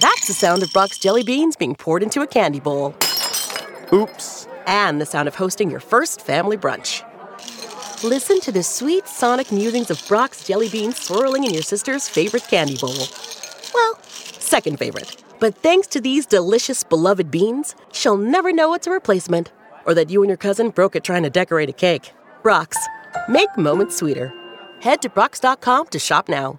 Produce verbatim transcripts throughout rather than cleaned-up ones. That's the sound of Brock's jelly beans being poured into a candy bowl. Oops. And the sound of hosting your first family brunch. Listen to the sweet sonic musings of Brock's jelly beans swirling in your sister's favorite candy bowl. Well, second favorite. But thanks to these delicious beloved beans, she'll never know it's a replacement or that you and your cousin broke it trying to decorate a cake. Brock's. Make moments sweeter. Head to Brock's dot com to shop now.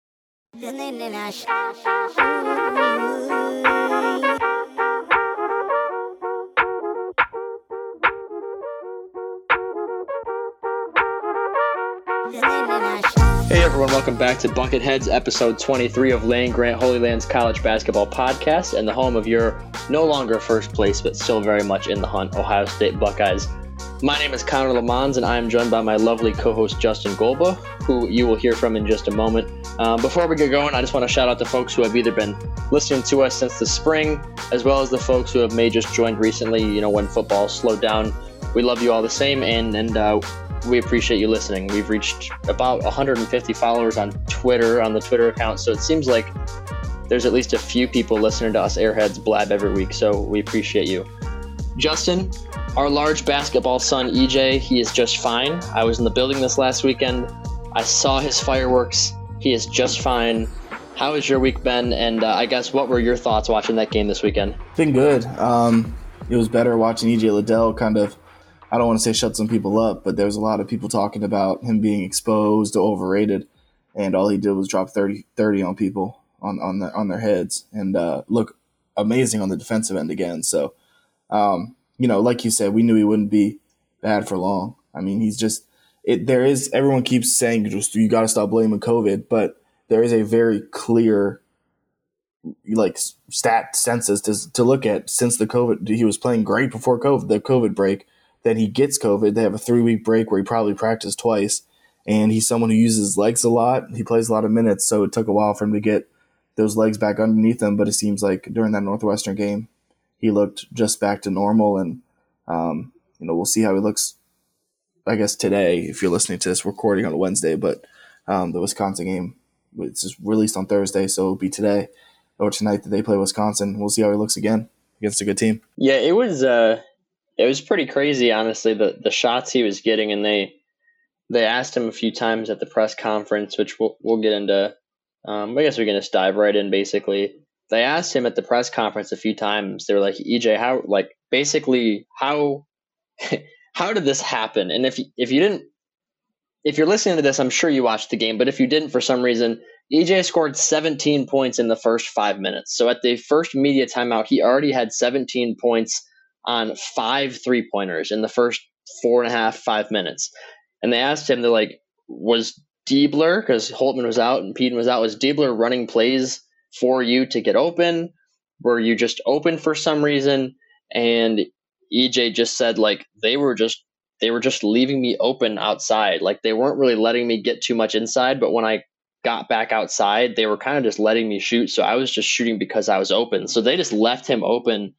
Hey everyone, welcome back to Bucketheads, episode twenty-three of Land Grant Holy Land's College Basketball Podcast and the home of your no longer first place, but still very much in the hunt, Ohio State Buckeyes. My name is Connor Lamons, and I am joined by my lovely co-host Justin Golba, who you will hear from in just a moment. Uh, before we get going, I just want to shout out to folks who have either been listening to us since the spring, as well as the folks who have may just joined recently, you know, when football slowed down. We love you all the same, and, and uh, we appreciate you listening. We've reached about one hundred fifty followers on Twitter, on the Twitter account, so it seems like there's at least a few people listening to us airheads blab every week, so we appreciate you. Justin, our large basketball son, E J, he is just fine. I was in the building this last weekend. I saw his fireworks. He is just fine. How has your week been? And uh, I guess what were your thoughts watching that game this weekend? It's been good. Um, it was better watching E J Liddell kind of, I don't want to say shut some people up, but there was a lot of people talking about him being exposed or overrated. And all he did was drop thirty, thirty on people on, on, the, on their heads and uh, look amazing on the defensive end again. So, um, you know, like you said, we knew he wouldn't be bad for long. I mean, he's just it. There is everyone keeps saying just you got to stop blaming COVID, but there is a very clear like stat census to, to look at since the COVID. He was playing great before COVID, the COVID break. Then he gets COVID. They have a three week break where he probably practiced twice, and he's someone who uses his legs a lot. He plays a lot of minutes, so it took a while for him to get those legs back underneath him. But it seems like during that Northwestern game, he looked just back to normal, and um, you know we'll see how he looks, I guess, today, if you're listening to this recording on a Wednesday. But um, the Wisconsin game was released on Thursday, so it'll be today or tonight that they play Wisconsin. We'll see how he looks again against a good team. Yeah, it was uh, it was pretty crazy, honestly, the, the shots he was getting, and they they asked him a few times at the press conference, which we'll, we'll get into. Um, I guess we can just dive right in, basically. They asked him at the press conference a few times. They were like, E J, how, like, basically, how, how did this happen? And if, if you didn't, if you're listening to this, I'm sure you watched the game, but if you didn't, for some reason, E J scored seventeen points in the first five minutes. So at the first media timeout, he already had seventeen points on five three pointers in the first four and a half, five minutes. And they asked him, they're like, was Diebler, cause Holtmann was out and Peden was out, was Diebler running plays for you to get open? Were you just open for some reason? And E J just said, like, they were just they were just leaving me open outside. Like, they weren't really letting me get too much inside, but when I got back outside, they were kind of just letting me shoot. So I was just shooting because I was open. So they just left him open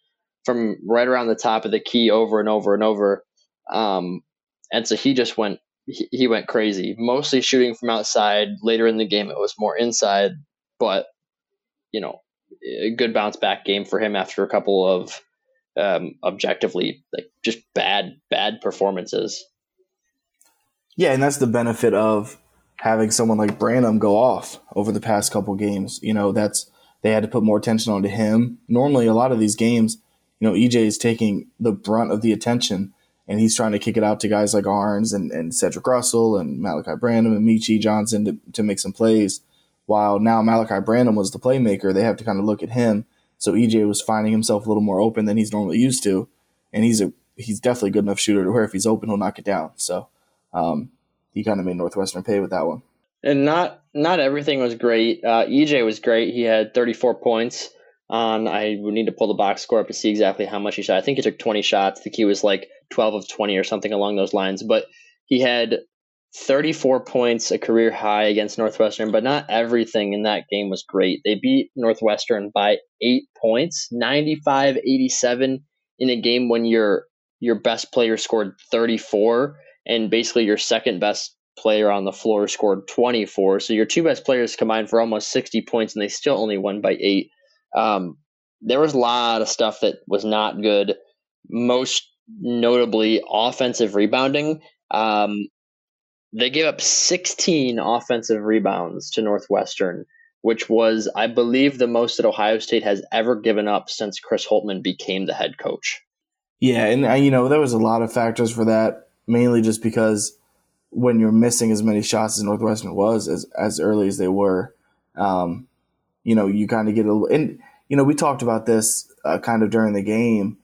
from right around the top of the key over and over and over. Um, and so he just went, he, he went crazy, mostly shooting from outside. Later in the game, it was more inside, but you know, a good bounce back game for him after a couple of, um, objectively like just bad, bad performances. Yeah. And that's the benefit of having someone like Branham go off over the past couple games. You know, that's, they had to put more attention onto him. Normally a lot of these games, you know, E J is taking the brunt of the attention and he's trying to kick it out to guys like Arns and, and Cedric Russell and Malachi Branham and Miechie Johnson to, to make some plays. While now Malachi Branham was the playmaker, they have to kind of look at him. So E J was finding himself a little more open than he's normally used to. And he's a he's definitely a good enough shooter to where if he's open, he'll knock it down. So um, he kind of made Northwestern pay with that one. And not not everything was great. Uh, E J was great. He had thirty-four points on, I would need to pull the box score up to see exactly how much he shot. I think he took twenty shots. I think he was like twelve of twenty or something along those lines. But he had thirty-four points, a career high against Northwestern, but not everything in that game was great. They beat Northwestern by eight points, ninety-five eighty-seven, in a game when your your best player scored thirty-four and basically your second best player on the floor scored twenty-four. So your two best players combined for almost sixty points, and they still only won by eight. Um, there was a lot of stuff that was not good, most notably offensive rebounding. Um, They gave up sixteen offensive rebounds to Northwestern, which was, I believe, the most that Ohio State has ever given up since Chris Holtmann became the head coach. Yeah, and, you know, there was a lot of factors for that, mainly just because when you're missing as many shots as Northwestern was, as, as early as they were, um, you know, you kind of get a little – and, you know, we talked about this uh, kind of during the game.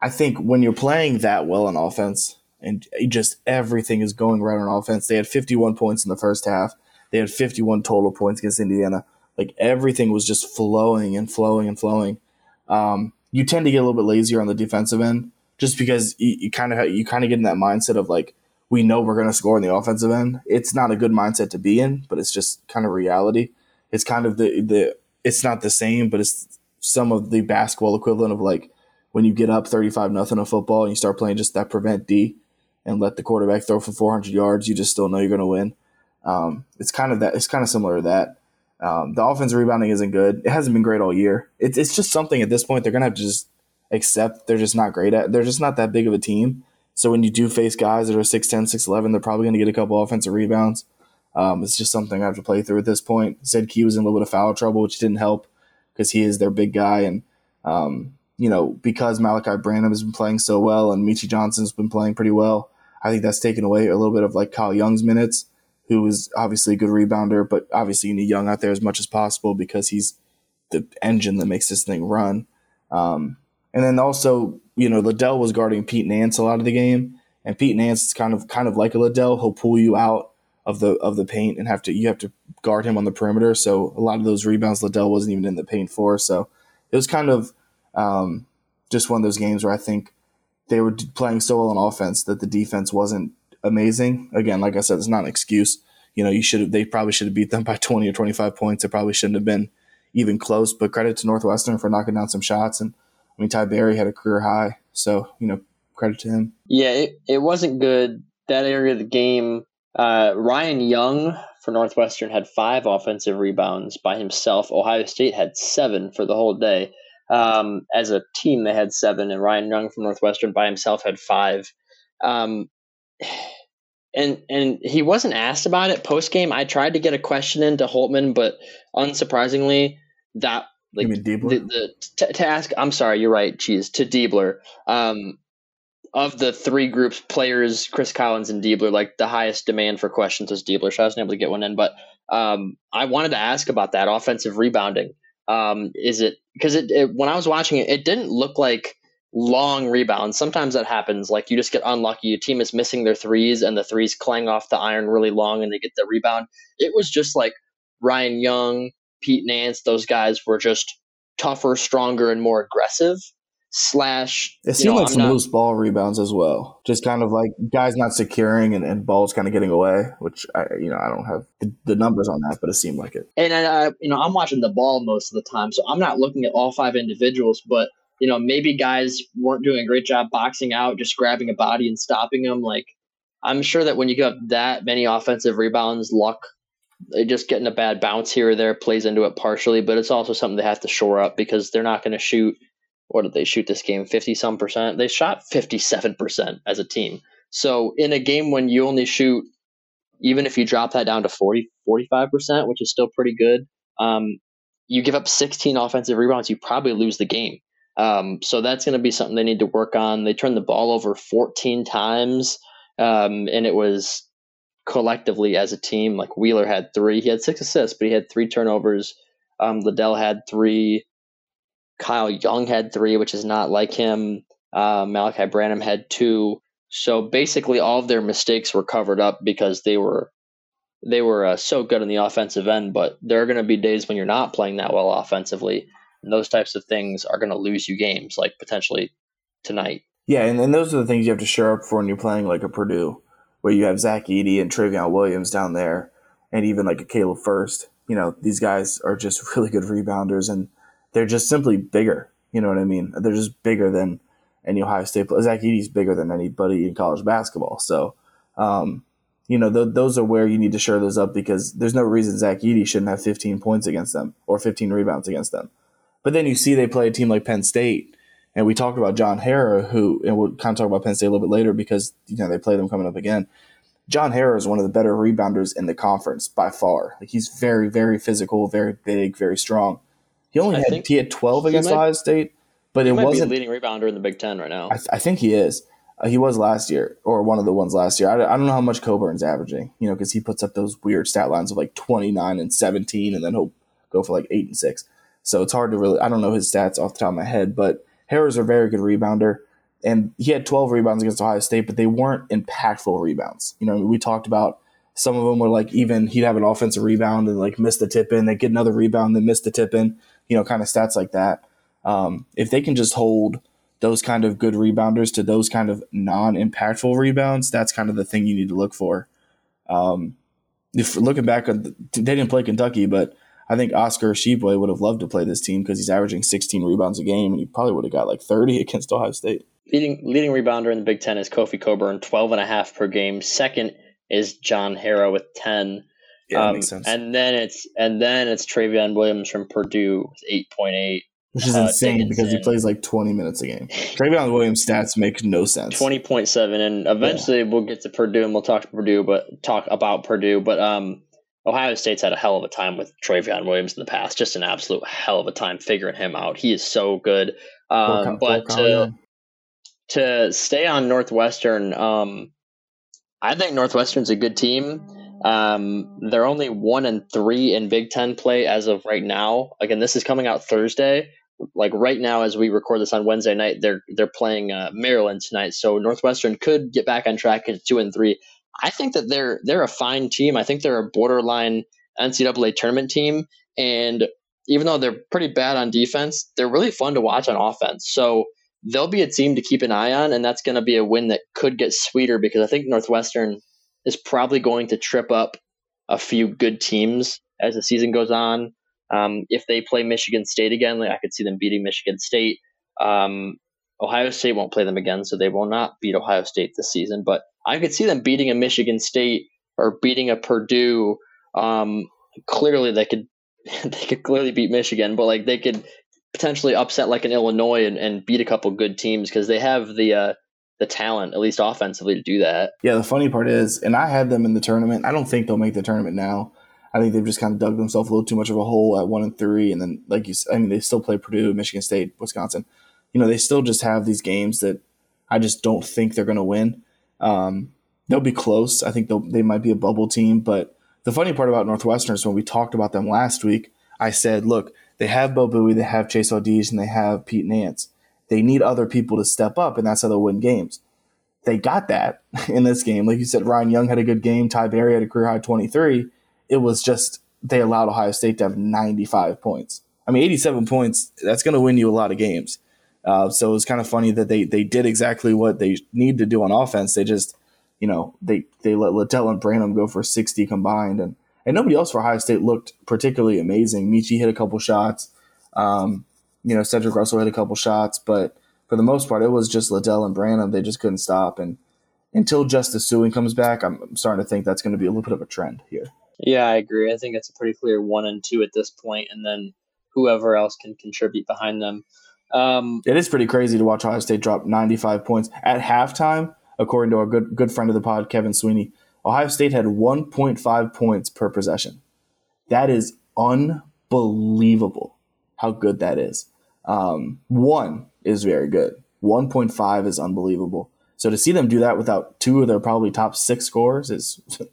I think when you're playing that well on offense – and just everything is going right on offense. They had fifty-one points in the first half. They had fifty-one total points against Indiana. Like everything was just flowing and flowing and flowing. Um, you tend to get a little bit lazier on the defensive end just because you, you kind of you kind of get in that mindset of like, we know we're going to score on the offensive end. It's not a good mindset to be in, but it's just kind of reality. It's kind of the, the it's not the same, but it's some of the basketball equivalent of like when you get up thirty-five nothing in football and you start playing just that prevent D and let the quarterback throw for four hundred yards, you just still know you're going to win. Um, it's kind of that. It's kind of similar to that. Um, the offensive rebounding isn't good. It hasn't been great all year. It, it's just something at this point they're going to have to just accept they're just not great at. They're just not that big of a team. So when you do face guys that are six ten, six eleven, they're probably going to get a couple offensive rebounds. Um, it's just something I have to play through at this point. Zed Key was in a little bit of foul trouble, which didn't help because he is their big guy. And, um, you know, because Malachi Branham has been playing so well and Miechie Johnson's been playing pretty well, I think that's taken away a little bit of like Kyle Young's minutes, who is obviously a good rebounder, but obviously you need Young out there as much as possible because he's the engine that makes this thing run. Um, and then also, you know, Liddell was guarding Pete Nance a lot of the game, and Pete Nance is kind of kind of like a Liddell. He'll pull you out of the of the paint and have to you have to guard him on the perimeter. So a lot of those rebounds Liddell wasn't even in the paint for. So it was kind of um, just one of those games where I think they were playing so well on offense that the defense wasn't amazing. Again, like I said, it's not an excuse. You know, you should have, they probably should have beat them by twenty or twenty-five points. It probably shouldn't have been even close, but credit to Northwestern for knocking down some shots. And I mean, Ty Berry had a career high, so, you know, credit to him. Yeah, it, it wasn't good. That area of the game, uh, Ryan Young for Northwestern had five offensive rebounds by himself. Ohio State had seven for the whole day. Um, as a team, they had seven, and Ryan Young from Northwestern by himself had five. Um, and and he wasn't asked about it post game. I tried to get a question into Holtmann, but unsurprisingly, that like you mean Diebler? the, the t- to ask. I'm sorry, you're right. Geez, to Diebler. Um, of the three groups, players, Chris Collins and Diebler, like the highest demand for questions was Diebler, so I wasn't able to get one in. But um, I wanted to ask about that offensive rebounding. Um, is it because it, it when I was watching it, it didn't look like long rebounds. Sometimes that happens, like you just get unlucky. Your team is missing their threes and the threes clang off the iron really long and they get the rebound. It was just like Ryan Young, Pete Nance, those guys were just tougher, stronger, and more aggressive. slash. It seemed you know, like I'm some not, loose ball rebounds as well. Just kind of like guys not securing and, and balls kind of getting away, which I, you know, I don't have the, the numbers on that, but it seemed like it. And I, you know, I'm watching the ball most of the time, so I'm not looking at all five individuals, but you know, maybe guys weren't doing a great job boxing out, just grabbing a body and stopping them. Like, I'm sure that when you get that many offensive rebounds, luck, just getting a bad bounce here or there plays into it partially, but it's also something they have to shore up because they're not going to shoot. What did they shoot this game? fifty some percent. They shot fifty-seven percent as a team. So in a game when you only shoot, even if you drop that down to forty, forty-five percent, which is still pretty good, um, you give up sixteen offensive rebounds, you probably lose the game. Um, so that's going to be something they need to work on. They turned the ball over fourteen times, um, and it was collectively as a team. Like Wheeler had three. He had six assists, but he had three turnovers. Um, Liddell had three. Kyle Young had three, which is not like him. Uh, Malachi Branham had two. So basically all of their mistakes were covered up because they were they were uh, so good on the offensive end, but there are going to be days when you're not playing that well offensively. And those types of things are going to lose you games, like potentially tonight. Yeah, and, and those are the things you have to shore up for when you're playing like a Purdue, where you have Zach Edey and Trevion Williams down there, and even like a Caleb First. You know, these guys are just really good rebounders, and they're just simply bigger. You know what I mean? They're just bigger than any Ohio State player. Zach Edey's bigger than anybody in college basketball. So, um, you know, th- those are where you need to shore those up because there's no reason Zach Edey shouldn't have fifteen points against them or fifteen rebounds against them. But then you see they play a team like Penn State, and we talked about John Harrar, who – and we'll kind of talk about Penn State a little bit later because, you know, they play them coming up again. John Harrar is one of the better rebounders in the conference by far. Like, he's very, very physical, very big, very strong. He only I had – he had twelve against might, Ohio State, but it wasn't – He might be a leading rebounder in the Big Ten right now. I, th- I think he is. Uh, he was last year or one of the ones last year. I, I don't know how much Coburn's averaging, you know, because he puts up those weird stat lines of like twenty-nine and seventeen, and then he'll go for like eight and six. So it's hard to really – I don't know his stats off the top of my head, but Harris is a very good rebounder, and he had twelve rebounds against Ohio State, but they weren't impactful rebounds. You know, we talked about some of them were like even he'd have an offensive rebound and like miss the tip in, they'd get another rebound, then miss the tip in, you know, kind of stats like that. Um, if they can just hold those kind of good rebounders to those kind of non-impactful rebounds, that's kind of the thing you need to look for. Um, if looking back, they didn't play Kentucky, but – I think Oscar Shibwe would have loved to play this team because he's averaging sixteen rebounds a game, and he probably would have got like thirty against Ohio State. Leading leading rebounder in the Big Ten is Kofi Coburn, twelve and a half per game. Second is John Harrar with ten. Yeah, that um, makes sense. And then it's and then it's Trevion Williams from Purdue with eight point eight, which is uh, insane because he plays like twenty minutes a game. Trevion Williams' stats make no sense. Twenty point seven, and eventually yeah. we'll get to Purdue and we'll talk to Purdue, but talk about Purdue, but um. Ohio State's had a hell of a time with Trevion Williams in the past. Just an absolute hell of a time figuring him out. He is so good. Um, but to, to stay on Northwestern, um, I think Northwestern's a good team. Um, they're only one and three in Big Ten play as of right now. Again, this is coming out Thursday. Like right now, as we record this on Wednesday night, they're they're playing uh, Maryland tonight. So Northwestern could get back on track at two and three. I think that they're they're a fine team. I think they're a borderline N C double A tournament team. And even though they're pretty bad on defense, they're really fun to watch on offense. So they'll be a team to keep an eye on, and that's going to be a win that could get sweeter because I think Northwestern is probably going to trip up a few good teams as the season goes on. Um, if they play Michigan State again, like I could see them beating Michigan State. Um, Ohio State won't play them again, so they will not beat Ohio State this season. But I could see them beating a Michigan State or beating a Purdue. Um, clearly, they could they could clearly beat Michigan, but like they could potentially upset like an Illinois and, and beat a couple good teams because they have the uh, the talent, at least offensively, to do that. Yeah, the funny part is, and I had them in the tournament. I don't think they'll make the tournament now. I think they've just kind of dug themselves a little too much of a hole at one and three, and then like you, I mean, they still play Purdue, Michigan State, Wisconsin. You know, they still just have these games that I just don't think they're going to win. Um, they'll be close. I think they might be a bubble team. But the funny part about Northwestern is when we talked about them last week, I said, look, they have Bo Bowie, they have Chase Audige, and they have Pete Nance. They need other people to step up, and that's how they'll win games. They got that in this game. Like you said, Ryan Young had a good game. Ty Berry had a career-high twenty-three. It was just they allowed Ohio State to have ninety-five points. I mean, eighty-seven points, that's going to win you a lot of games. Uh, so it was kind of funny that they they did exactly what they need to do on offense. They just, you know, they they let Liddell and Branham go for sixty combined, and and nobody else for Ohio State looked particularly amazing. Michie hit a couple shots, um, you know, Cedric Russell hit a couple shots, but for the most part, it was just Liddell and Branham. They just couldn't stop, and until Justice Sewing comes back, I'm, I'm starting to think that's going to be a little bit of a trend here. Yeah, I agree. I think it's a pretty clear one and two at this point, and then whoever else can contribute behind them. Um, it is pretty crazy to watch Ohio State drop ninety-five points at halftime. According to our good good friend of the pod, Kevin Sweeney, Ohio State had one point five points per possession. That is unbelievable how good that is. Um, one is very good. one point five is unbelievable. So to see them do that without two of their probably top six scorers is it,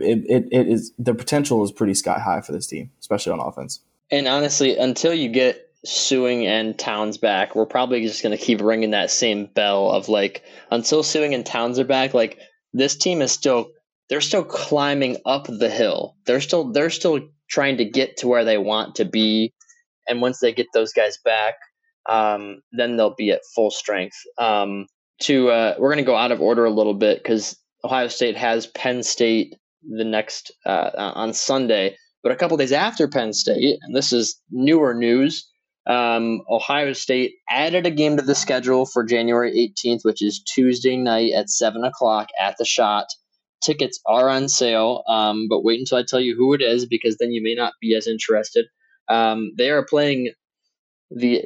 it, it is the potential is pretty sky high for this team, especially on offense. And honestly, until you get Sewing and Towns back, we're probably just going to keep ringing that same bell of like until Sewing and Towns are back. Like this team is still they're still climbing up the hill. They're still they're still trying to get to where they want to be. And once they get those guys back, um, then they'll be at full strength. Um, to uh, we're going to go out of order a little bit because Ohio State has Penn State the next uh, on Sunday, but a couple days after Penn State, and this is newer news. Um, Ohio State added a game to the schedule for January eighteenth, which is Tuesday night at seven o'clock at the Shot. Tickets are on sale, um, but wait until I tell you who it is because then you may not be as interested. Um, they are playing the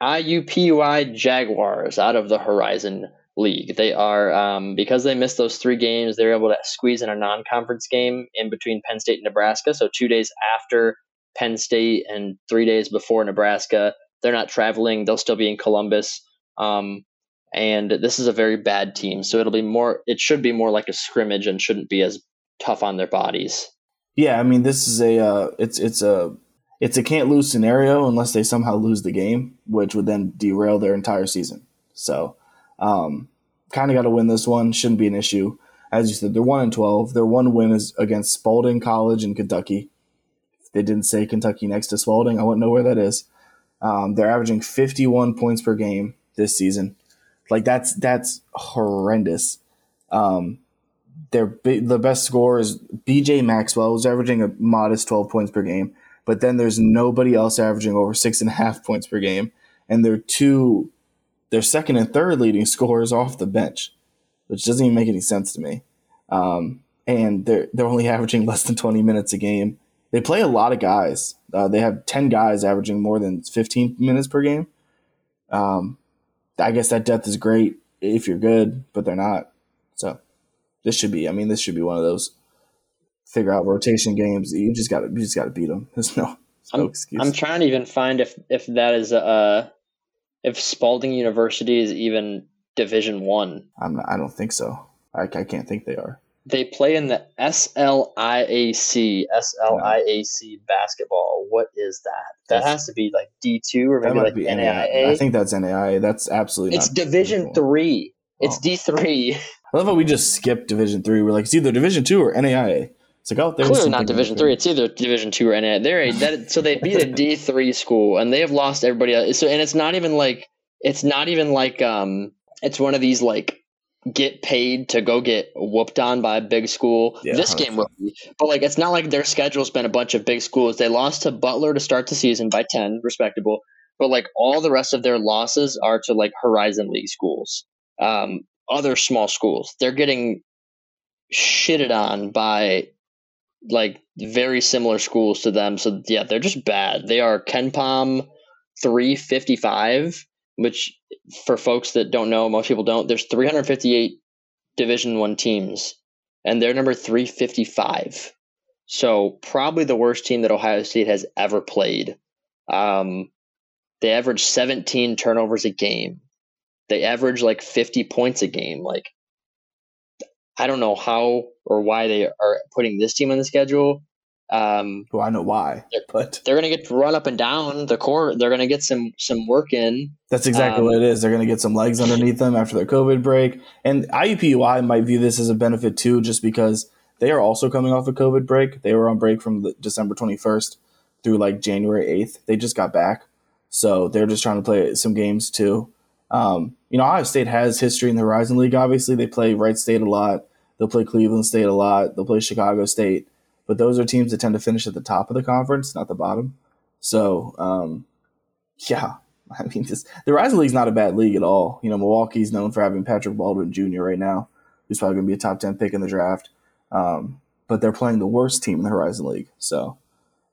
I U P U I Jaguars out of the Horizon League. They are, um, because they missed those three games, they're able to squeeze in a non-conference game in between Penn State and Nebraska, so two days after Penn State and three days before Nebraska. They're not traveling. They'll still be in Columbus. Um, and this is a very bad team. So it'll be more, it should be more like a scrimmage and shouldn't be as tough on their bodies. Yeah. I mean, this is a, uh, it's, it's a, it's a can't lose scenario unless they somehow lose the game, which would then derail their entire season. So, um, kind of got to win this one. Shouldn't be an issue. As you said, they're one and twelve. Their one win is against Spalding College in Kentucky. They didn't say Kentucky next to Spalding. I wouldn't know where that is. Um, they're averaging fifty-one points per game this season. Like that's that's horrendous. Um, their b- the best scorer is B J Maxwell, who's averaging a modest twelve points per game. But then there's nobody else averaging over six and a half points per game. And their two, their second and third leading scorers are off the bench, which doesn't even make any sense to me. Um, and they're they're only averaging less than twenty minutes a game. They play a lot of guys. Uh, they have ten guys averaging more than fifteen minutes per game. Um, I guess that depth is great if you're good, but they're not. So this should be. I mean, this should be one of those figure out rotation games. You just got to. You just got to beat them. There's no, there's no I'm, excuse. I'm trying to even find if if that is uh if Spalding University is even Division One. I'm not, I don't think so. I I can't think they are. They play in the S L I A C basketball. What is that? That that's, has to be like D two or maybe like N A I A. I think that's N A I A. That's absolutely it's not. It's Division three. It's oh. D three. I love how we just skipped Division three. We're like, it's either Division two or N A I A. It's like, oh, there's clearly not Division three. It's either Division two or N A I A. They're a, that, so they beat a D three school, and they have lost everybody else. So, and it's not even like it's not even like um, it's one of these like. Get paid to go get whooped on by a big school. Yeah, this game will be, but like it's not like their schedule's been a bunch of big schools. They lost to Butler to start the season by ten, respectable. But like all the rest of their losses are to like Horizon League schools, um, other small schools. They're getting shitted on by like very similar schools to them. So yeah, they're just bad. They are KenPom three fifty-five. Which for folks that don't know, most people don't, there's three hundred fifty-eight Division One teams, and they're number three fifty-five. So probably the worst team that Ohio State has ever played. Um, they average seventeen turnovers a game. They average like fifty points a game. Like, I don't know how or why they are putting this team on the schedule. Um, well, I know why, they're, but they're going to get run up and down the court. They're going to get some, some work in. That's exactly um, what it is. They're going to get some legs underneath them after their COVID break. And I U P U I might view this as a benefit too, just because they are also coming off a COVID break. They were on break from the December twenty-first through like January eighth. They just got back. So they're just trying to play some games too. Um, you know, Ohio State has history in the Horizon League. Obviously, they play Wright State a lot. They'll play Cleveland State a lot. They'll play Chicago State. But those are teams that tend to finish at the top of the conference, not the bottom. So, um, yeah, I mean, this, the Horizon League's not a bad league at all. You know, Milwaukee's known for having Patrick Baldwin Junior right now, who's probably going to be a top ten pick in the draft. Um, but they're playing the worst team in the Horizon League. So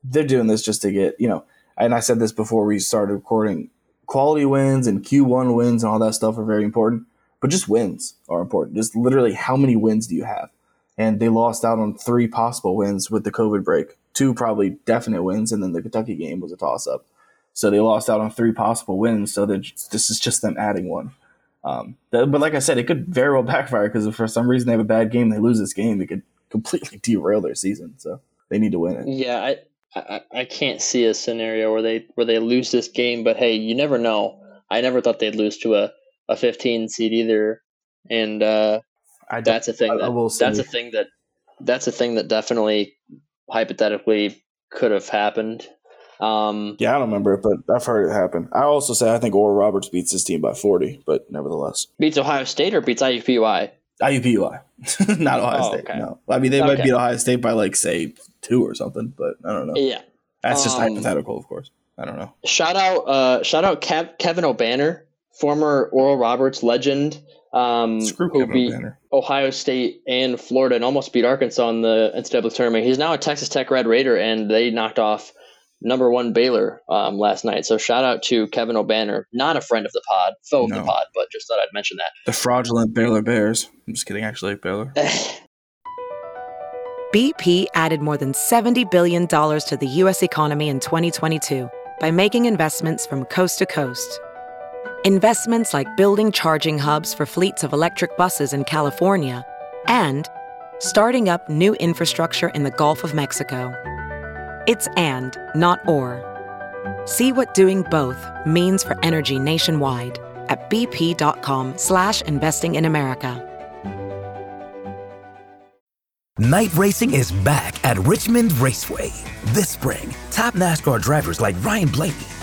they're doing this just to get, you know, and I said this before we started recording, quality wins and Q one wins and all that stuff are very important, but just wins are important. Just literally how many wins do you have? And they lost out on three possible wins with the COVID break. Two probably definite wins, and then the Kentucky game was a toss-up. So they lost out on three possible wins, so this is just them adding one. Um, but like I said, it could very well backfire because if for some reason they have a bad game, they lose this game, it could completely derail their season. So they need to win it. Yeah, I – I, I can't see a scenario where they where they lose this game, but hey, you never know. I never thought they'd lose to a, a fifteen seed either, and uh, I that's a thing. I, that, I will see. That's a thing that that's a thing that definitely hypothetically could have happened. Um, yeah, I don't remember it, but I've heard it happen. I also say I think Oral Roberts beats this team by forty, but nevertheless, beats Ohio State or beats I U P U I. I U P U I, not Ohio oh, State. Okay. No, I mean they okay. might beat Ohio State by like say two or something, but I don't know. Yeah, that's just um, hypothetical, of course. I don't know. Shout out, uh, shout out, Kev- Kevin O'Banner, former Oral Roberts legend, um, Screw who Kevin beat O'Banner. Ohio State and Florida and almost beat Arkansas in the N C double A tournament. He's now a Texas Tech Red Raider, and they knocked off number one Baylor um, last night. So shout out to Kevin O'Banner, not a friend of the pod, foe of no. the pod, but just thought I'd mention that. The fraudulent Baylor Bears. I'm just kidding, actually, Baylor. B P added more than seventy billion dollars to the U S economy in twenty twenty-two by making investments from coast to coast. Investments like building charging hubs for fleets of electric buses in California and starting up new infrastructure in the Gulf of Mexico. It's and, not or. See what doing both means for energy nationwide at bp.com slash investing in America. Night racing is back at Richmond Raceway. This spring, top NASCAR drivers like Ryan Blaney,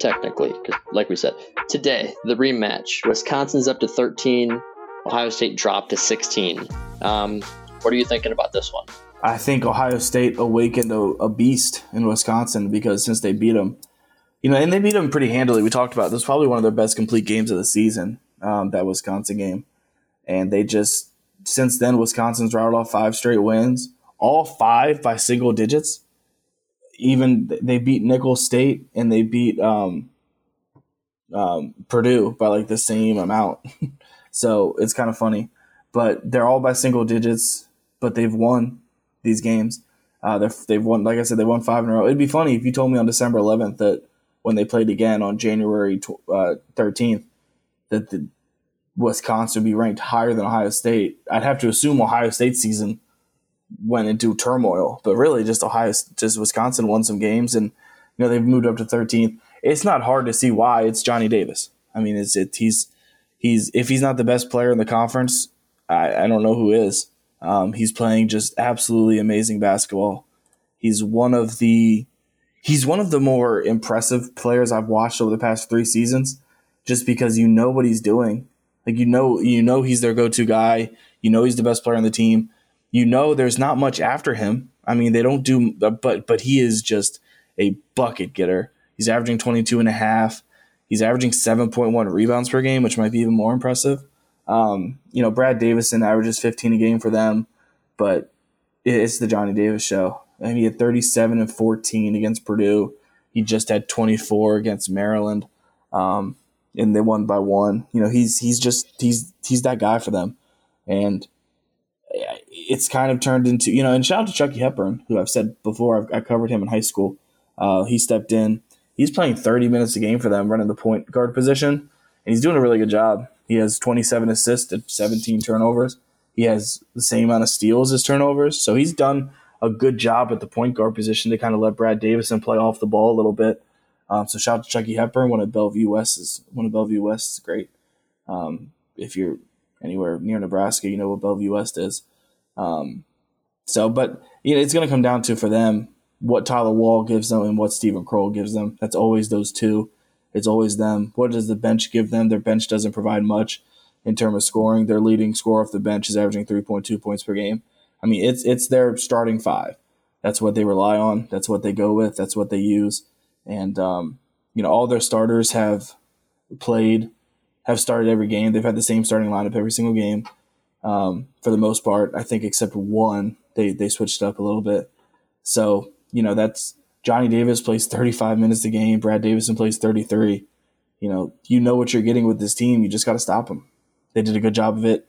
technically, because like we said, today, the rematch. Wisconsin's up to thirteen, Ohio State dropped to sixteen. Um, what are you thinking about this one? I think Ohio State awakened a, a beast in Wisconsin because since they beat them, you know, and they beat them pretty handily. We talked about this, probably one of their best complete games of the season, um, that Wisconsin game. And they just, since then, Wisconsin's routed off five straight wins. All five by single digits. Even they beat Nicholls State and they beat um, um, Purdue by like the same amount. So it's kind of funny. But they're all by single digits, but they've won these games. Uh, they've won, like I said, they won five in a row. It'd be funny if you told me on December eleventh that when they played again on January thirteenth that the Wisconsin would be ranked higher than Ohio State. I'd have to assume Ohio State's season went into turmoil, but really just Ohio, just Wisconsin won some games, and you know they've moved up to thirteenth. It's not hard to see why. It's Johnny Davis. I mean, it's it, he's he's if he's not the best player in the conference, I, I don't know who is. Um, he's playing just absolutely amazing basketball. He's one of the he's one of the more impressive players I've watched over the past three seasons, just because you know what he's doing. Like you know you know he's their go-to guy. You know he's the best player on the team. You know, there's not much after him. I mean, they don't do, but but he is just a bucket getter. He's averaging twenty-two and a half. He's averaging seven point one rebounds per game, which might be even more impressive. Um, you know, Brad Davison averages fifteen a game for them, but it's the Johnny Davis show. And he had thirty-seven and fourteen against Purdue. He just had twenty-four against Maryland, um, and they won by one. You know, he's he's just he's he's that guy for them, and it's kind of turned into, you know, and shout out to Chucky Hepburn, who I've said before, I've, I covered him in high school. Uh, he stepped in. he's playing thirty minutes a game for them running the point guard position, and he's doing a really good job. He has twenty-seven assists and seventeen turnovers. He has the same amount of steals as turnovers. So he's done a good job at the point guard position to kind of let Brad Davison play off the ball a little bit. Um, so shout out to Chucky Hepburn, one of Bellevue West is one of Bellevue West is great. Um, if you're anywhere near Nebraska, you know what Bellevue West is. Um, so, but you know, it's going to come down to for them what Tyler Wall gives them and what Steven Crowl gives them. That's always those two. It's always them. What does the bench give them? Their bench doesn't provide much in terms of scoring. Their leading scorer off the bench is averaging three point two points per game. I mean, it's it's their starting five. That's what they rely on. That's what they go with. That's what they use. And, um, you know, all their starters have played, have started every game. They've had the same starting lineup every single game um, for the most part, I think, except one. They they switched up a little bit. So, you know, that's Johnny Davis plays thirty-five minutes a game. Brad Davison plays thirty-three. You know, you know what you're getting with this team. You just got to stop them. They did a good job of it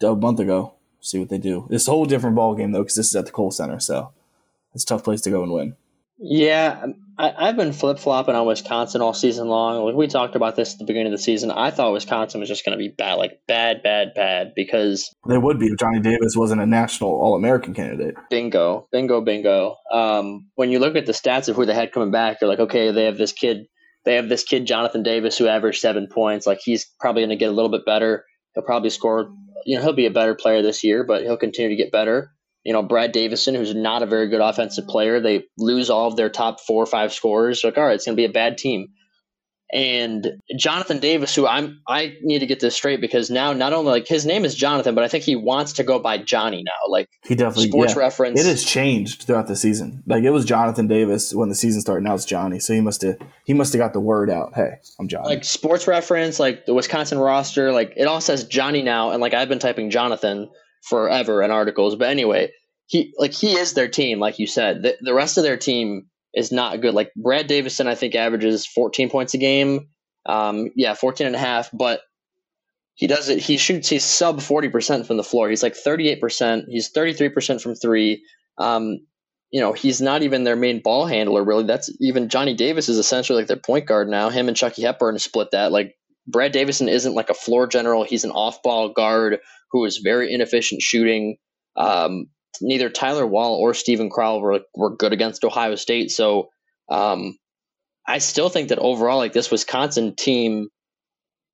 a month ago. See what they do. This whole different ball game though, because this is at the Kohl Center, so it's a tough place to go and win. Yeah, I, I've been flip flopping on Wisconsin all season long. Like we talked about this at the beginning of the season. I thought Wisconsin was just going to be bad, like bad, bad, bad, because they would be if Johnny Davis wasn't a national All American candidate. Bingo, bingo, bingo. Um, when you look at the stats of who they had coming back, you're like, okay, they have this kid, they have this kid, Jonathan Davis, who averaged seven points. Like he's probably going to get a little bit better. He'll probably score. You know, he'll be a better player this year, but he'll continue to get better. You know, Brad Davison, who's not a very good offensive player, they lose all of their top four or five scorers. Like, all right, it's going to be a bad team. And Jonathan Davis, who I'm, I need to get this straight because now not only like his name is Jonathan, but I think he wants to go by Johnny now. Like he definitely sports yeah. reference. It has changed throughout the season. Like it was Jonathan Davis when the season started. Now it's Johnny. So he must have he must have got the word out. Hey, I'm Johnny. Like sports reference, like the Wisconsin roster, like it all says Johnny now. And like I've been typing Jonathan forever in articles, but anyway, he like he is their team. Like you said, the, the rest of their team is not good. Like Brad Davison, I think, averages fourteen points a game. Um, yeah, fourteen and a half, but he does it. He shoots, he's sub forty percent from the floor. He's like thirty-eight percent. He's thirty-three percent from three. Um, you know, he's not even their main ball handler, really. That's even Johnny Davis is essentially like their point guard now. Him and Chucky Hepburn split that. Like Brad Davison isn't like a floor general. He's an off ball guard who is very inefficient shooting. Um, Neither Tyler Wall or Steven Crowl were, were good against Ohio State. So um, I still think that overall, like this Wisconsin team,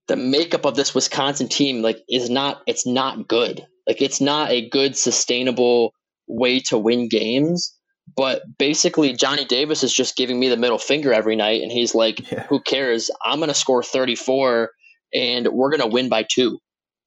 the makeup of this Wisconsin team, like is not, it's not good. Like it's not a good, sustainable way to win games. But basically Johnny Davis is just giving me the middle finger every night. And he's like, yeah. who cares? I'm going to score thirty-four and we're going to win by two.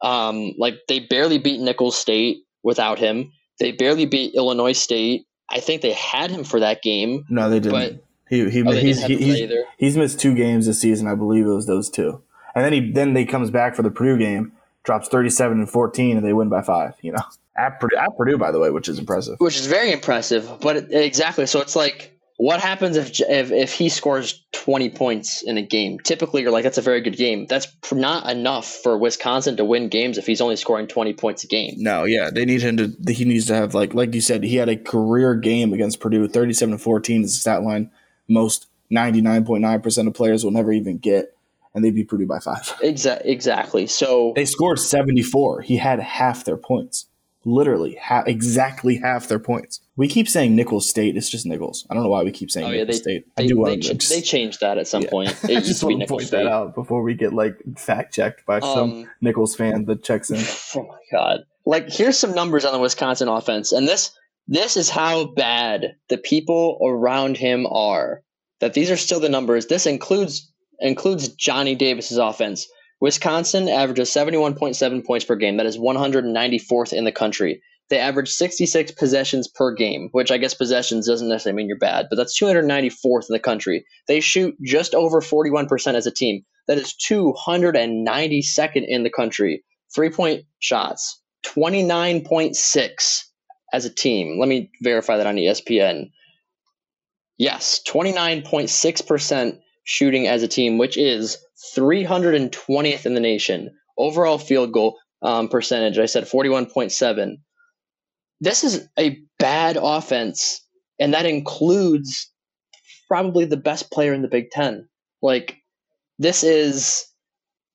Um, like they barely beat Nicholls State without him. They barely beat Illinois State. I think they had him for that game. No, they didn't. But, he he oh, he's, he, he's, he's missed two games this season. I believe it was those two. And then he then they comes back for the Purdue game, drops thirty-seven and fourteen, and they win by five. You know, at Purdue, at Purdue, by the way, which is impressive. Which is very impressive. But it, exactly, so it's like, what happens if, if if he scores twenty points in a game? Typically, you're like, that's a very good game. That's not enough for Wisconsin to win games if he's only scoring twenty points a game. No, yeah, they need him to. He needs to have like like you said. He had a career game against Purdue, thirty-seven and fourteen is the stat line. Most ninety-nine point nine percent of players will never even get, and they beat Purdue by five. Exactly. Exactly. So they scored seventy-four. He had half their points. Literally, ha- exactly half their points. We keep saying Nicholls State. It's just Nicholls. I don't know why we keep saying oh, Nicholls yeah, they, State. I they, do want they, to ch- they changed that at some yeah. point. It I used just to be want to point State. That out before we get like fact checked by um, some Nicholls fan that checks in. Oh my god! Like here's some numbers on the Wisconsin offense, and this this is how bad the people around him are. That these are still the numbers. This includes includes Johnny Davis's offense. Wisconsin averages seventy-one point seven points per game. That is one hundred ninety-fourth in the country. They average sixty-six possessions per game, which I guess possessions doesn't necessarily mean you're bad, but that's two hundred ninety-fourth in the country. They shoot just over forty-one percent as a team. That is two hundred ninety-second in the country. Three-point shots, twenty-nine point six as a team. Let me verify that on E S P N. Yes, twenty-nine point six percent shooting as a team, which is three hundred twentieth in the nation. Overall field goal um, percentage, I said forty-one point seven. This is a bad offense, and that includes probably the best player in the Big Ten. Like, this is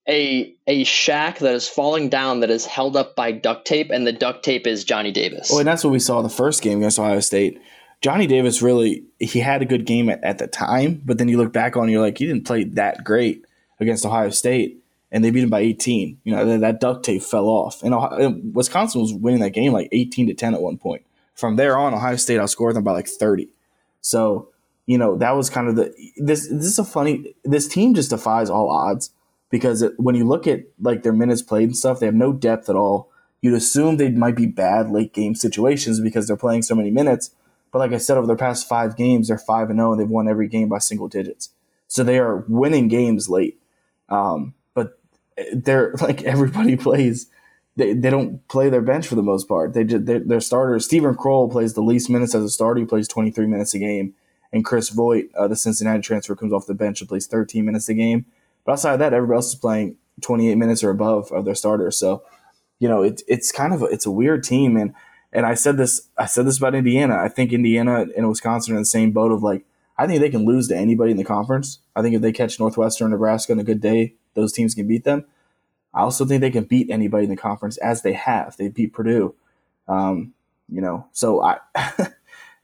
a a shack that is falling down that is held up by duct tape, and the duct tape is Johnny Davis. Oh, and that's what we saw in the first game against Ohio State. Johnny Davis really, he had a good game at, at the time, but then you look back on and you're like, he didn't play that great against Ohio State, and they beat him by eighteen. You know, that duct tape fell off. And, Ohio, and Wisconsin was winning that game like eighteen to ten at one point. From there on, Ohio State outscored them by like thirty. So, you know, that was kind of the this. This is a funny. This team just defies all odds, because when you look at like their minutes played and stuff, they have no depth at all. You'd assume they might be bad late game situations because they're playing so many minutes. But like I said, over their past five games, they're five and zero, and they've won every game by single digits. So they are winning games late. Um, but they're like everybody plays. They they don't play their bench for the most part. They just their, their starters. Steven Crowl plays the least minutes as a starter. He plays twenty three minutes a game, and Chris Voigt, uh, the Cincinnati transfer, comes off the bench and plays thirteen minutes a game. But outside of that, everybody else is playing twenty eight minutes or above of their starter. So, you know, it's it's kind of a, it's a weird team, and and I said this I said this about Indiana. I think Indiana and Wisconsin are in the same boat of like I think they can lose to anybody in the conference. I think if they catch Northwestern, Nebraska on a good day, those teams can beat them. I also think they can beat anybody in the conference, as they have. They beat Purdue, um, you know. So I,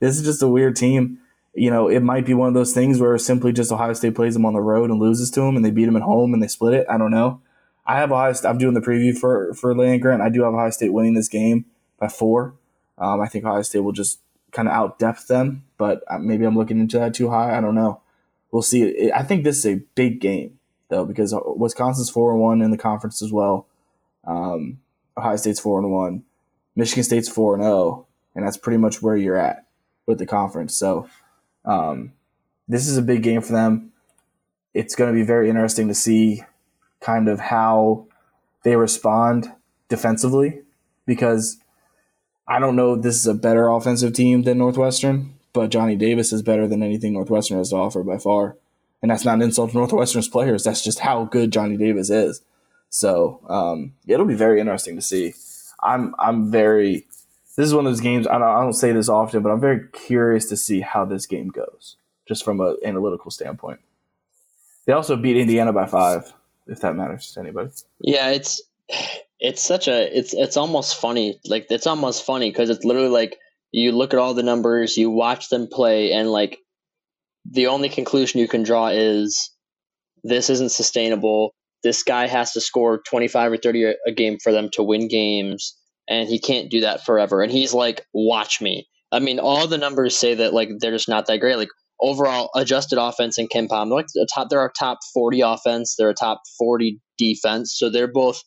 this is just a weird team. You know, it might be one of those things where simply just Ohio State plays them on the road and loses to them, and they beat them at home and they split it. I don't know. I have Ohio State. I'm doing the preview for for Land Grant. I do have Ohio State winning this game by four. Um, I think Ohio State will just kind of out depth them, but maybe I'm looking into that too high. I don't know. We'll see. I think this is a big game, though, because Wisconsin's four and one in the conference as well. Um, Ohio State's four and one, Michigan State's four and zero, and that's pretty much where you're at with the conference. So, um, this is a big game for them. It's going to be very interesting to see kind of how they respond defensively, because I don't know if this is a better offensive team than Northwestern, but Johnny Davis is better than anything Northwestern has to offer by far. And that's not an insult to Northwestern's players. That's just how good Johnny Davis is. So um, it'll be very interesting to see. I'm I'm very – this is one of those games – I don't say this often, but I'm very curious to see how this game goes, just from an analytical standpoint. They also beat Indiana by five, if that matters to anybody. Yeah, it's it's such a – it's it's almost funny. Like, it's almost funny because it's literally like you look at all the numbers, you watch them play, and like – the only conclusion you can draw is this isn't sustainable. This guy has to score twenty-five or thirty a game for them to win games, and he can't do that forever. And he's like, watch me. I mean, all the numbers say that like they're just not that great. Like overall adjusted offense in KenPom, they're, like the top, they're our top forty offense. They're a top forty defense. So they're both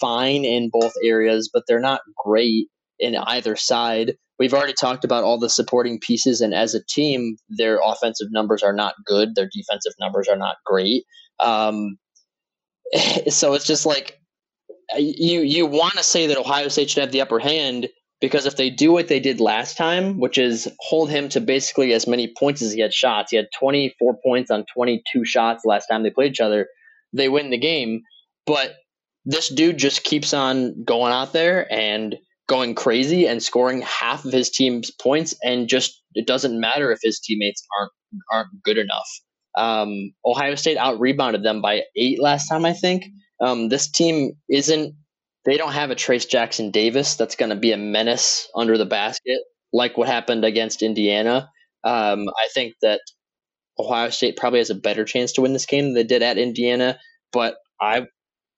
fine in both areas, but they're not great in either side. We've already talked about all the supporting pieces, and as a team, their offensive numbers are not good. Their defensive numbers are not great. Um, so it's just like you you want to say that Ohio State should have the upper hand, because if they do what they did last time, which is hold him to basically as many points as he had shots. He had twenty-four points on twenty-two shots last time they played each other. They win the game. But this dude just keeps on going out there and – going crazy and scoring half of his team's points, and just it doesn't matter if his teammates aren't aren't good enough. Um, Ohio State out-rebounded them by eight last time, I think. Um, this team isn't – they don't have a Trace Jackson Davis that's going to be a menace under the basket like what happened against Indiana. Um, I think that Ohio State probably has a better chance to win this game than they did at Indiana, but I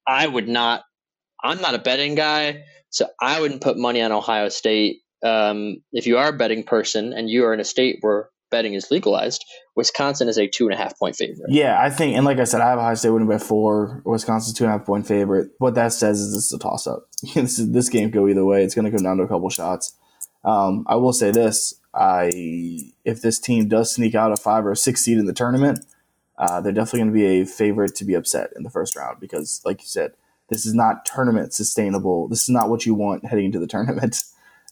I would not – I'm not a betting guy. So I wouldn't put money on Ohio State. Um, if you are a betting person and you are in a state where betting is legalized, Wisconsin is a two and a half point favorite. Yeah, I think, and like I said, I have Ohio State winning by four. Wisconsin's two and a half point favorite. What that says is it's a toss up. this, is, this game go either way. It's going to come down to a couple shots. Um, I will say this: I if this team does sneak out a five or a six seed in the tournament, uh, they're definitely going to be a favorite to be upset in the first round because, like you said. This is not tournament sustainable. This is not what you want heading into the tournament.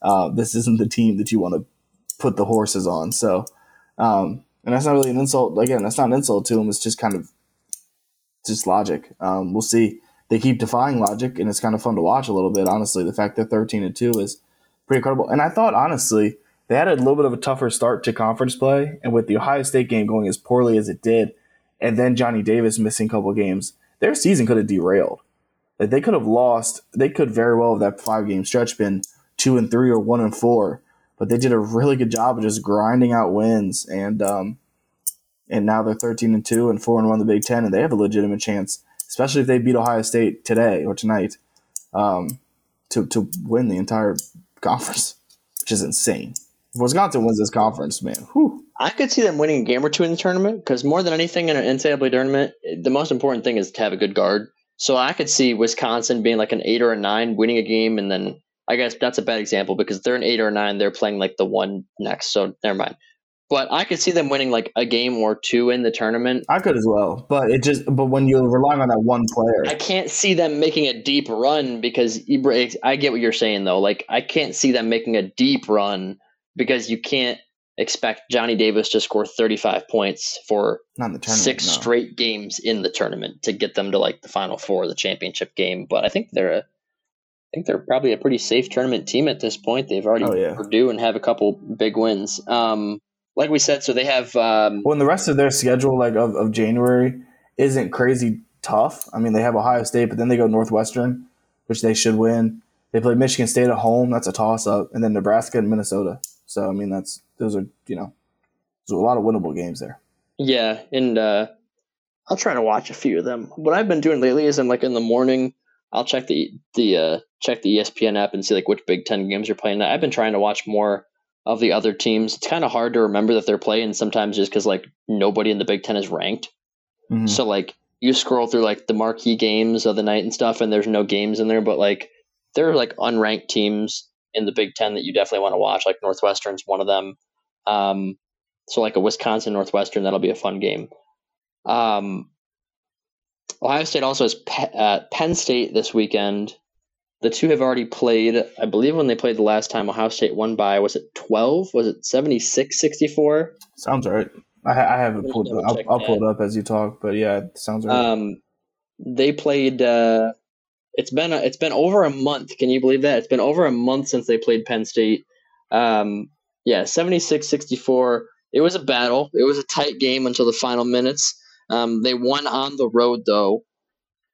Uh, this isn't the team that you want to put the horses on. So, um, and that's not really an insult. Again, that's not an insult to them. It's just kind of just logic. Um, we'll see. They keep defying logic, and it's kind of fun to watch a little bit, honestly. The fact they're thirteen and two is pretty incredible. And I thought, honestly, They had a little bit of a tougher start to conference play, and with the Ohio State game going as poorly as it did, and then Johnny Davis missing a couple of games, their season could have derailed. Like, they could have lost. They could very well have that five-game stretch been two and three or one and four, but they did a really good job of just grinding out wins, and um, and now they're thirteen and two and four and one in the Big Ten, and they have a legitimate chance, especially if they beat Ohio State today or tonight, um, to to win the entire conference, which is insane. If Wisconsin wins this conference, man, whew. I could see them winning a game or two in the tournament, because more than anything in an N C double A tournament, the most important thing is to have a good guard. So I could see Wisconsin being like an eight or a nine, winning a game, and then I guess that's a bad example because they're an eight or a nine, they're playing like the one next, so never mind. But I could see them winning like a game or two in the tournament. I could as well, but it just but when you're relying on that one player, I can't see them making a deep run because I get what you're saying though. Like I can't see them making a deep run. Because you can't expect Johnny Davis to score thirty-five points for six no. straight games in the tournament to get them to like the Final Four, the championship game. But I think they're, a, I think they're probably a pretty safe tournament team at this point. They've already oh, yeah. Purdue and have a couple big wins. Um, like we said, so they have. Um, well, and the rest of their schedule, like of, of January, isn't crazy tough. I mean, they have Ohio State, but then they go Northwestern, which they should win. They play Michigan State at home. That's a toss-up, and then Nebraska and Minnesota. So, I mean, that's those are, you know, there's a lot of winnable games there. Yeah, and uh, I'll try to watch a few of them. What I've been doing lately is I'm like in the morning, I'll check the the uh, check the E S P N app and see like which Big Ten games are playing. I've been trying to watch more of the other teams. It's kind of hard to remember that they're playing sometimes just because like nobody in the Big Ten is ranked. Mm-hmm. So like you scroll through like the marquee games of the night and stuff, and there's no games in there, but like there are like unranked teams in the Big Ten that you definitely want to watch, like Northwestern's one of them. Um, so like a Wisconsin Northwestern, that'll be a fun game. Um, Ohio State also has Pe- uh, Penn State this weekend. The two have already played. I believe when they played the last time, Ohio State won by, was it twelve? Was it seventy-six sixty-four? Sounds right. I, I haven't pulled it up. I'll, I'll pull it up as you talk, but yeah, it sounds right. Um, they played... Uh, It's been a, it's been over a month. Can you believe that? It's been over a month since they played Penn State. Um, yeah, seventy-six sixty-four. It was a battle. It was a tight game until the final minutes. Um, they won on the road, though.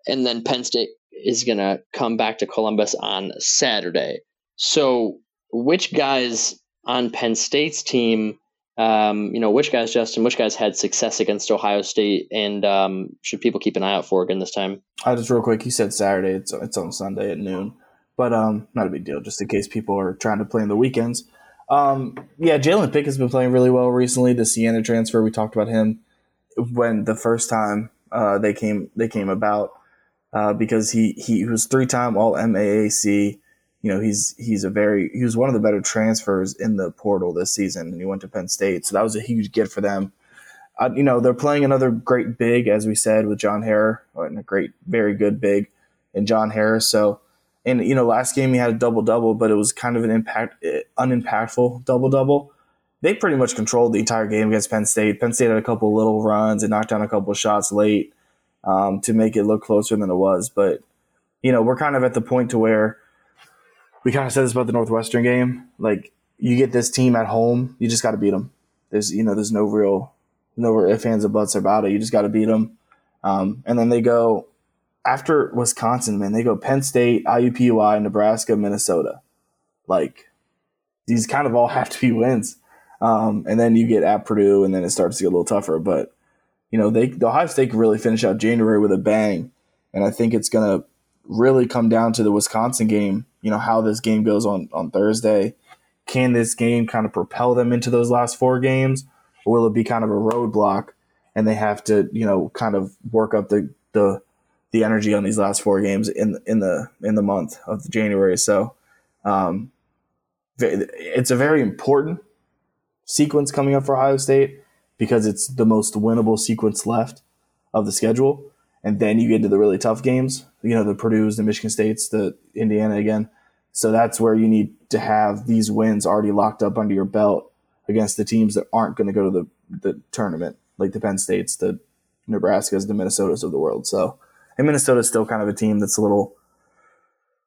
And then Penn State is going to come back to Columbus on Saturday. So which guys on Penn State's team, um, you know, which guys, Justin, which guys had success against Ohio State, and um, should people keep an eye out for again this time? I just real quick, you said Saturday. It's it's on Sunday at noon, but um, not a big deal. Just in case people are trying to play in the weekends. Um, yeah, Jalen Pickett's been playing really well recently. The Siena transfer, we talked about him when the first time uh, they came they came about uh, because he he was three time All M A A C. You know, he's he's a very he was one of the better transfers in the portal this season, and he went to Penn State, so that was a huge get for them. Uh, you know, they're playing another great big, as we said, with John Harrar, and a great, very good big, and John Harrar. So, and you know, last game he had a double double, but it was kind of an impact unimpactful double double. They pretty much controlled the entire game against Penn State. Penn State had a couple little runs and knocked down a couple shots late um, to make it look closer than it was. But you know, we're kind of at the point to where we kind of said this about the Northwestern game. Like, you get this team at home, you just got to beat them. There's, you know, there's no real, no real ifs, ands, or buts about it. You just got to beat them. Um, and then they go after Wisconsin, man. They go Penn State, I U P U I, Nebraska, Minnesota. Like, these kind of all have to be wins. Um, and then you get at Purdue, and then it starts to get a little tougher. But you know, they the Ohio State can really finish out January with a bang, and I think it's gonna really come down to the Wisconsin game. You know, how this game goes on, on Thursday. Can this game kind of propel them into those last four games, or will it be kind of a roadblock and they have to, you know, kind of work up the the, the energy on these last four games in in the in the month of January? So um, it's a very important sequence coming up for Ohio State because it's the most winnable sequence left of the schedule. And then you get to the really tough games, you know, the Purdue's, the Michigan State's, the Indiana again. So that's where you need to have these wins already locked up under your belt against the teams that aren't going to go to the, the tournament, like the Penn States, the Nebraskas, the Minnesotas of the world. So, and Minnesota's still kind of a team that's a little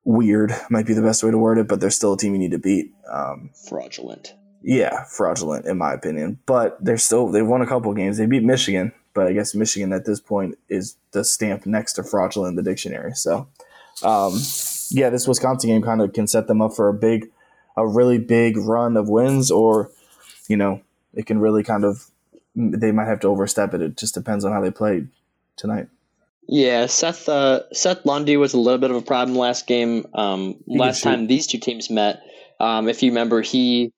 weird, might be the best way to word it, but they're still a team you need to beat. Um, Fraudulent. yeah, fraudulent in my opinion. But they're still they won a couple games. They beat Michigan, but I guess Michigan at this point is the stamp next to fraudulent in the dictionary. So, um, yeah, this Wisconsin game kind of can set them up for a big, a really big run of wins, or you know, it can really kind of they might have to overstep it. It just depends on how they play tonight. Yeah, Seth uh, Seth Lundy was a little bit of a problem last game. Um, last time these two teams met, um, if you remember, he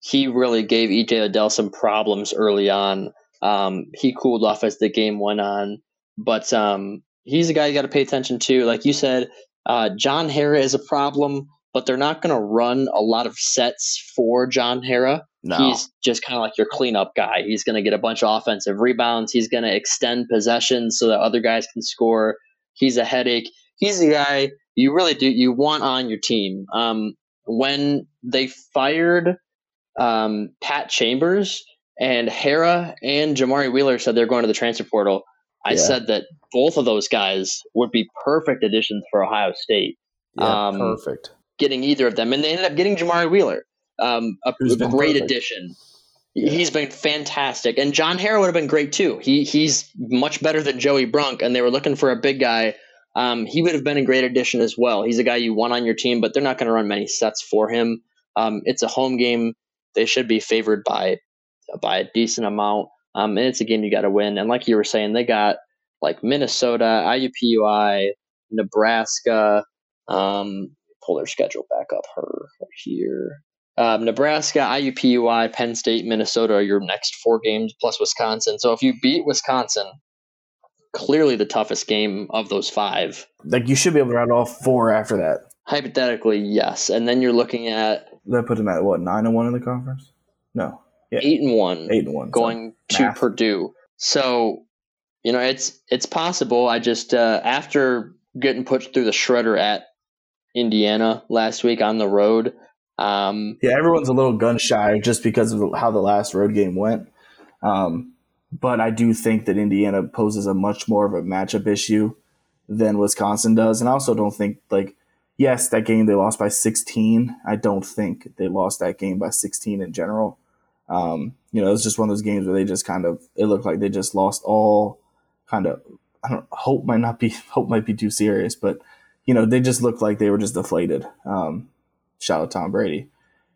he really gave E J Liddell some problems early on. Um, he cooled off as the game went on, but um, he's a guy you got to pay attention to. Like you said, uh, John Harrar is a problem, but they're not going to run a lot of sets for John Harrar. No. He's just kind of like your cleanup guy. He's going to get a bunch of offensive rebounds. He's going to extend possessions so that other guys can score. He's a headache. He's the guy you really do you want on your team. Um, when they fired um, Pat Chambers and Harrar and Jamari Wheeler said they're going to the transfer portal, I yeah. said that both of those guys would be perfect additions for Ohio State. Yeah, um, perfect. Getting either of them, and they ended up getting Jamari Wheeler. Um, a great perfect. addition. Yeah. He's been fantastic, and John Harrar would have been great too. He he's much better than Joey Brunk, and they were looking for a big guy. Um, he would have been a great addition as well. He's a guy you want on your team, but they're not going to run many sets for him. Um, it's a home game; they should be favored by by a decent amount, um, and it's a game you got to win. And like you were saying, they got like Minnesota, I U P U I, Nebraska. Um, pull their schedule back up her here. Um, Nebraska, I U P U I, Penn State, Minnesota are your next four games, plus Wisconsin. So if you beat Wisconsin, clearly the toughest game of those five. Like you should be able to round off four after that. Hypothetically, yes. And then you're looking at that put them at what, nine and one in the conference? No, yeah. eight and one, eight and one, going so, to math. Purdue. So you know it's it's possible. I just uh, after getting pushed through the shredder at Indiana last week on the road. Um, yeah, everyone's a little gun shy just because of how the last road game went. Um, but I do think that Indiana poses a much more of a matchup issue than Wisconsin does. And I also don't think, like, yes, that game they lost by sixteen. I don't think they lost that game by sixteen in general. Um, you know, it's just one of those games where they just kind of it looked like they just lost all kind of. I don't hope might not be hope might be too serious, but you know they just looked like they were just deflated. Um, Shout out Tom Brady.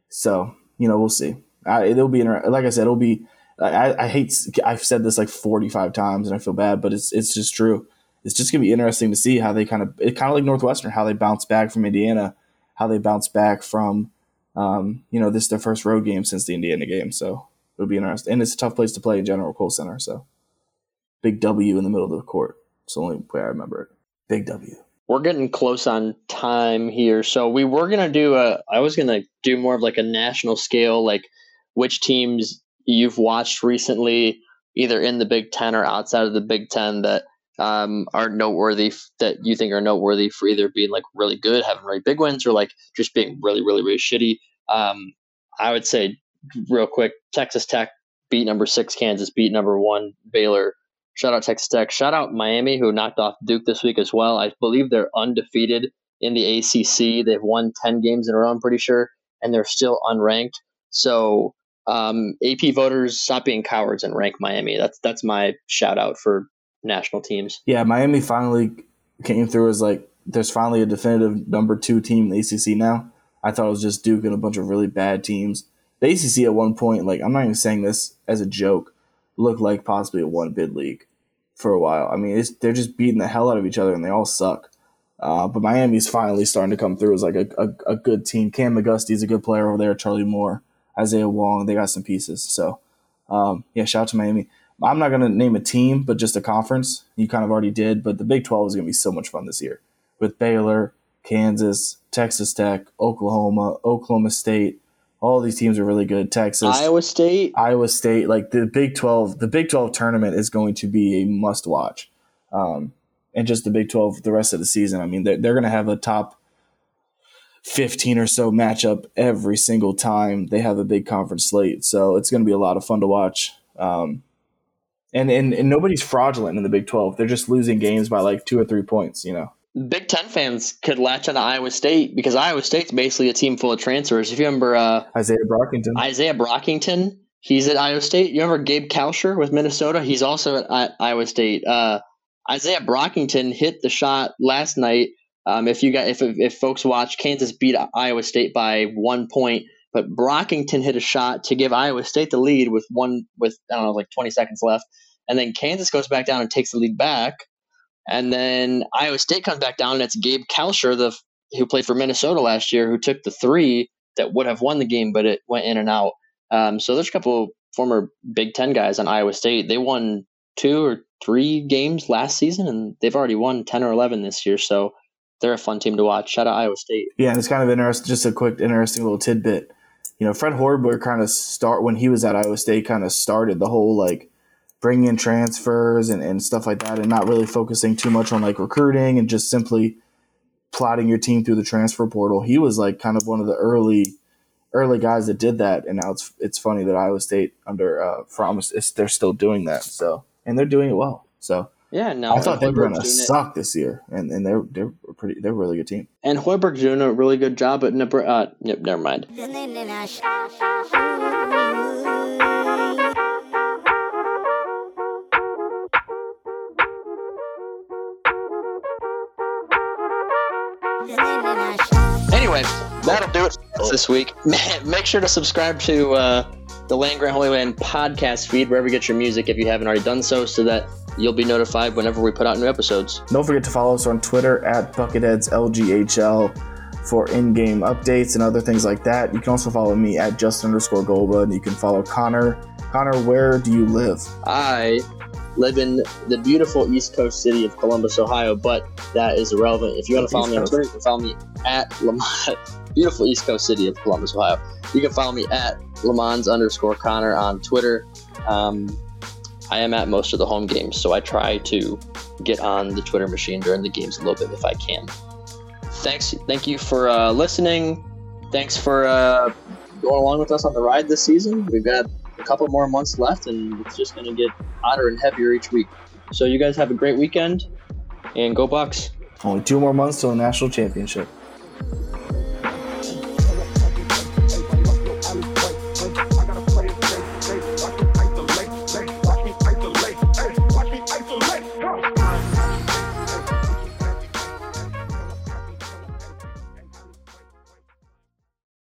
So, you know, we'll see. I, it'll be like I said, it'll be I, I hate I've said this like forty-five times and I feel bad, but it's it's just true. It's just going to be interesting to see how they kind of it kind of like Northwestern, how they bounce back from Indiana, how they bounce back from, um, you know, this is their first road game since the Indiana game. So it'll be interesting. And it's a tough place to play in general, Kohl Center. So big W in the middle of the court. It's the only way I remember it. Big W. We're getting close on time here. So we were going to do a, I was going to do more of like a national scale, like which teams you've watched recently, either in the Big Ten or outside of the Big Ten that um, are noteworthy, that you think are noteworthy for either being like really good, having really big wins, or like just being really, really, really shitty. Um, I would say real quick, Texas Tech beat number six, Kansas beat number one, Baylor. Shout out Texas Tech. Shout out Miami, who knocked off Duke this week as well. I believe they're undefeated in the A C C. They've won ten games in a row, I'm pretty sure, and they're still unranked. So um, A P voters, stop being cowards and rank Miami. That's that's my shout out for national teams. Yeah, Miami finally came through as like there's finally a definitive number two team in the A C C now. I thought it was just Duke and a bunch of really bad teams. The A C C at one point, like I'm not even saying this as a joke, look like possibly a one-bid league for a while. I mean, it's, they're just beating the hell out of each other, and they all suck. Uh, but Miami's finally starting to come through as like a, a, a good team. Cam McGusty's a good player over there. Charlie Moore, Isaiah Wong, they got some pieces. So, um, yeah, shout out to Miami. I'm not going to name a team, but just a conference. You kind of already did, but the Big twelve is going to be so much fun this year with Baylor, Kansas, Texas Tech, Oklahoma, Oklahoma State. All these teams are really good. Texas, Iowa State, Iowa State. Like the Big twelve, the Big twelve tournament is going to be a must-watch, um, and just the Big twelve the rest of the season. I mean, they're, they're going to have a top fifteen or so matchup every single time they have a big conference slate. So it's going to be a lot of fun to watch. Um, and, and and nobody's fraudulent in the Big twelve. They're just losing games by like two or three points. You know, Big Ten fans could latch on to Iowa State because Iowa State's basically a team full of transfers. If you remember uh, Isaiah Brockington, Isaiah Brockington, he's at Iowa State. You remember Gabe Kalscher with Minnesota? He's also at I- Iowa State. Uh, Isaiah Brockington hit the shot last night. Um, if you got if if folks watch, Kansas beat Iowa State by one point, but Brockington hit a shot to give Iowa State the lead with one with I don't know like twenty seconds left, and then Kansas goes back down and takes the lead back. And then Iowa State comes back down, and it's Gabe Kalscher, the who played for Minnesota last year, who took the three that would have won the game, but it went in and out. Um, so there's a couple of former Big Ten guys on Iowa State. They won two or three games last season, and they've already won ten or eleven this year. So they're a fun team to watch. Shout out Iowa State. Yeah, and it's kind of interesting, just a quick interesting little tidbit. You know, Fred Hoiberg kind of start when he was at Iowa State kind of started the whole like bringing in transfers and, and stuff like that and not really focusing too much on like recruiting and just simply plotting your team through the transfer portal. He was like kind of one of the early early guys that did that, and now it's it's funny that Iowa State under uh, Fromm, they're still doing that. So and they're doing it well. So yeah, no, I thought they were gonna suck this year, and, and they're they're pretty they're a really good team. And Hoiberg's doing a really good job at Nebraska. Uh, yep, never mind. Anyway, that'll do it for us this week. Make sure to subscribe to uh, the Land Grant Holy Land podcast feed wherever you get your music if you haven't already done so, so that you'll be notified whenever we put out new episodes. Don't forget to follow us on Twitter at Bucketheads L G H L for in-game updates and other things like that. You can also follow me at Justin underscore Golba, and you can follow Connor. Connor, where do you live? I live in the beautiful East Coast city of Columbus, Ohio, but that is irrelevant. If you want to follow me on Twitter, you can follow me at Lamont, beautiful East Coast city of Columbus, Ohio. You can follow me at Lamons underscore Connor on Twitter. Um, I am at most of the home games, so I try to get on the Twitter machine during the games a little bit if I can. Thanks. Thank you for uh, listening. Thanks for uh, going along with us on the ride this season. We've got a couple more months left, and it's just going to get hotter and heavier each week. So you guys have a great weekend, and go Bucks. Only two more months till the national championship.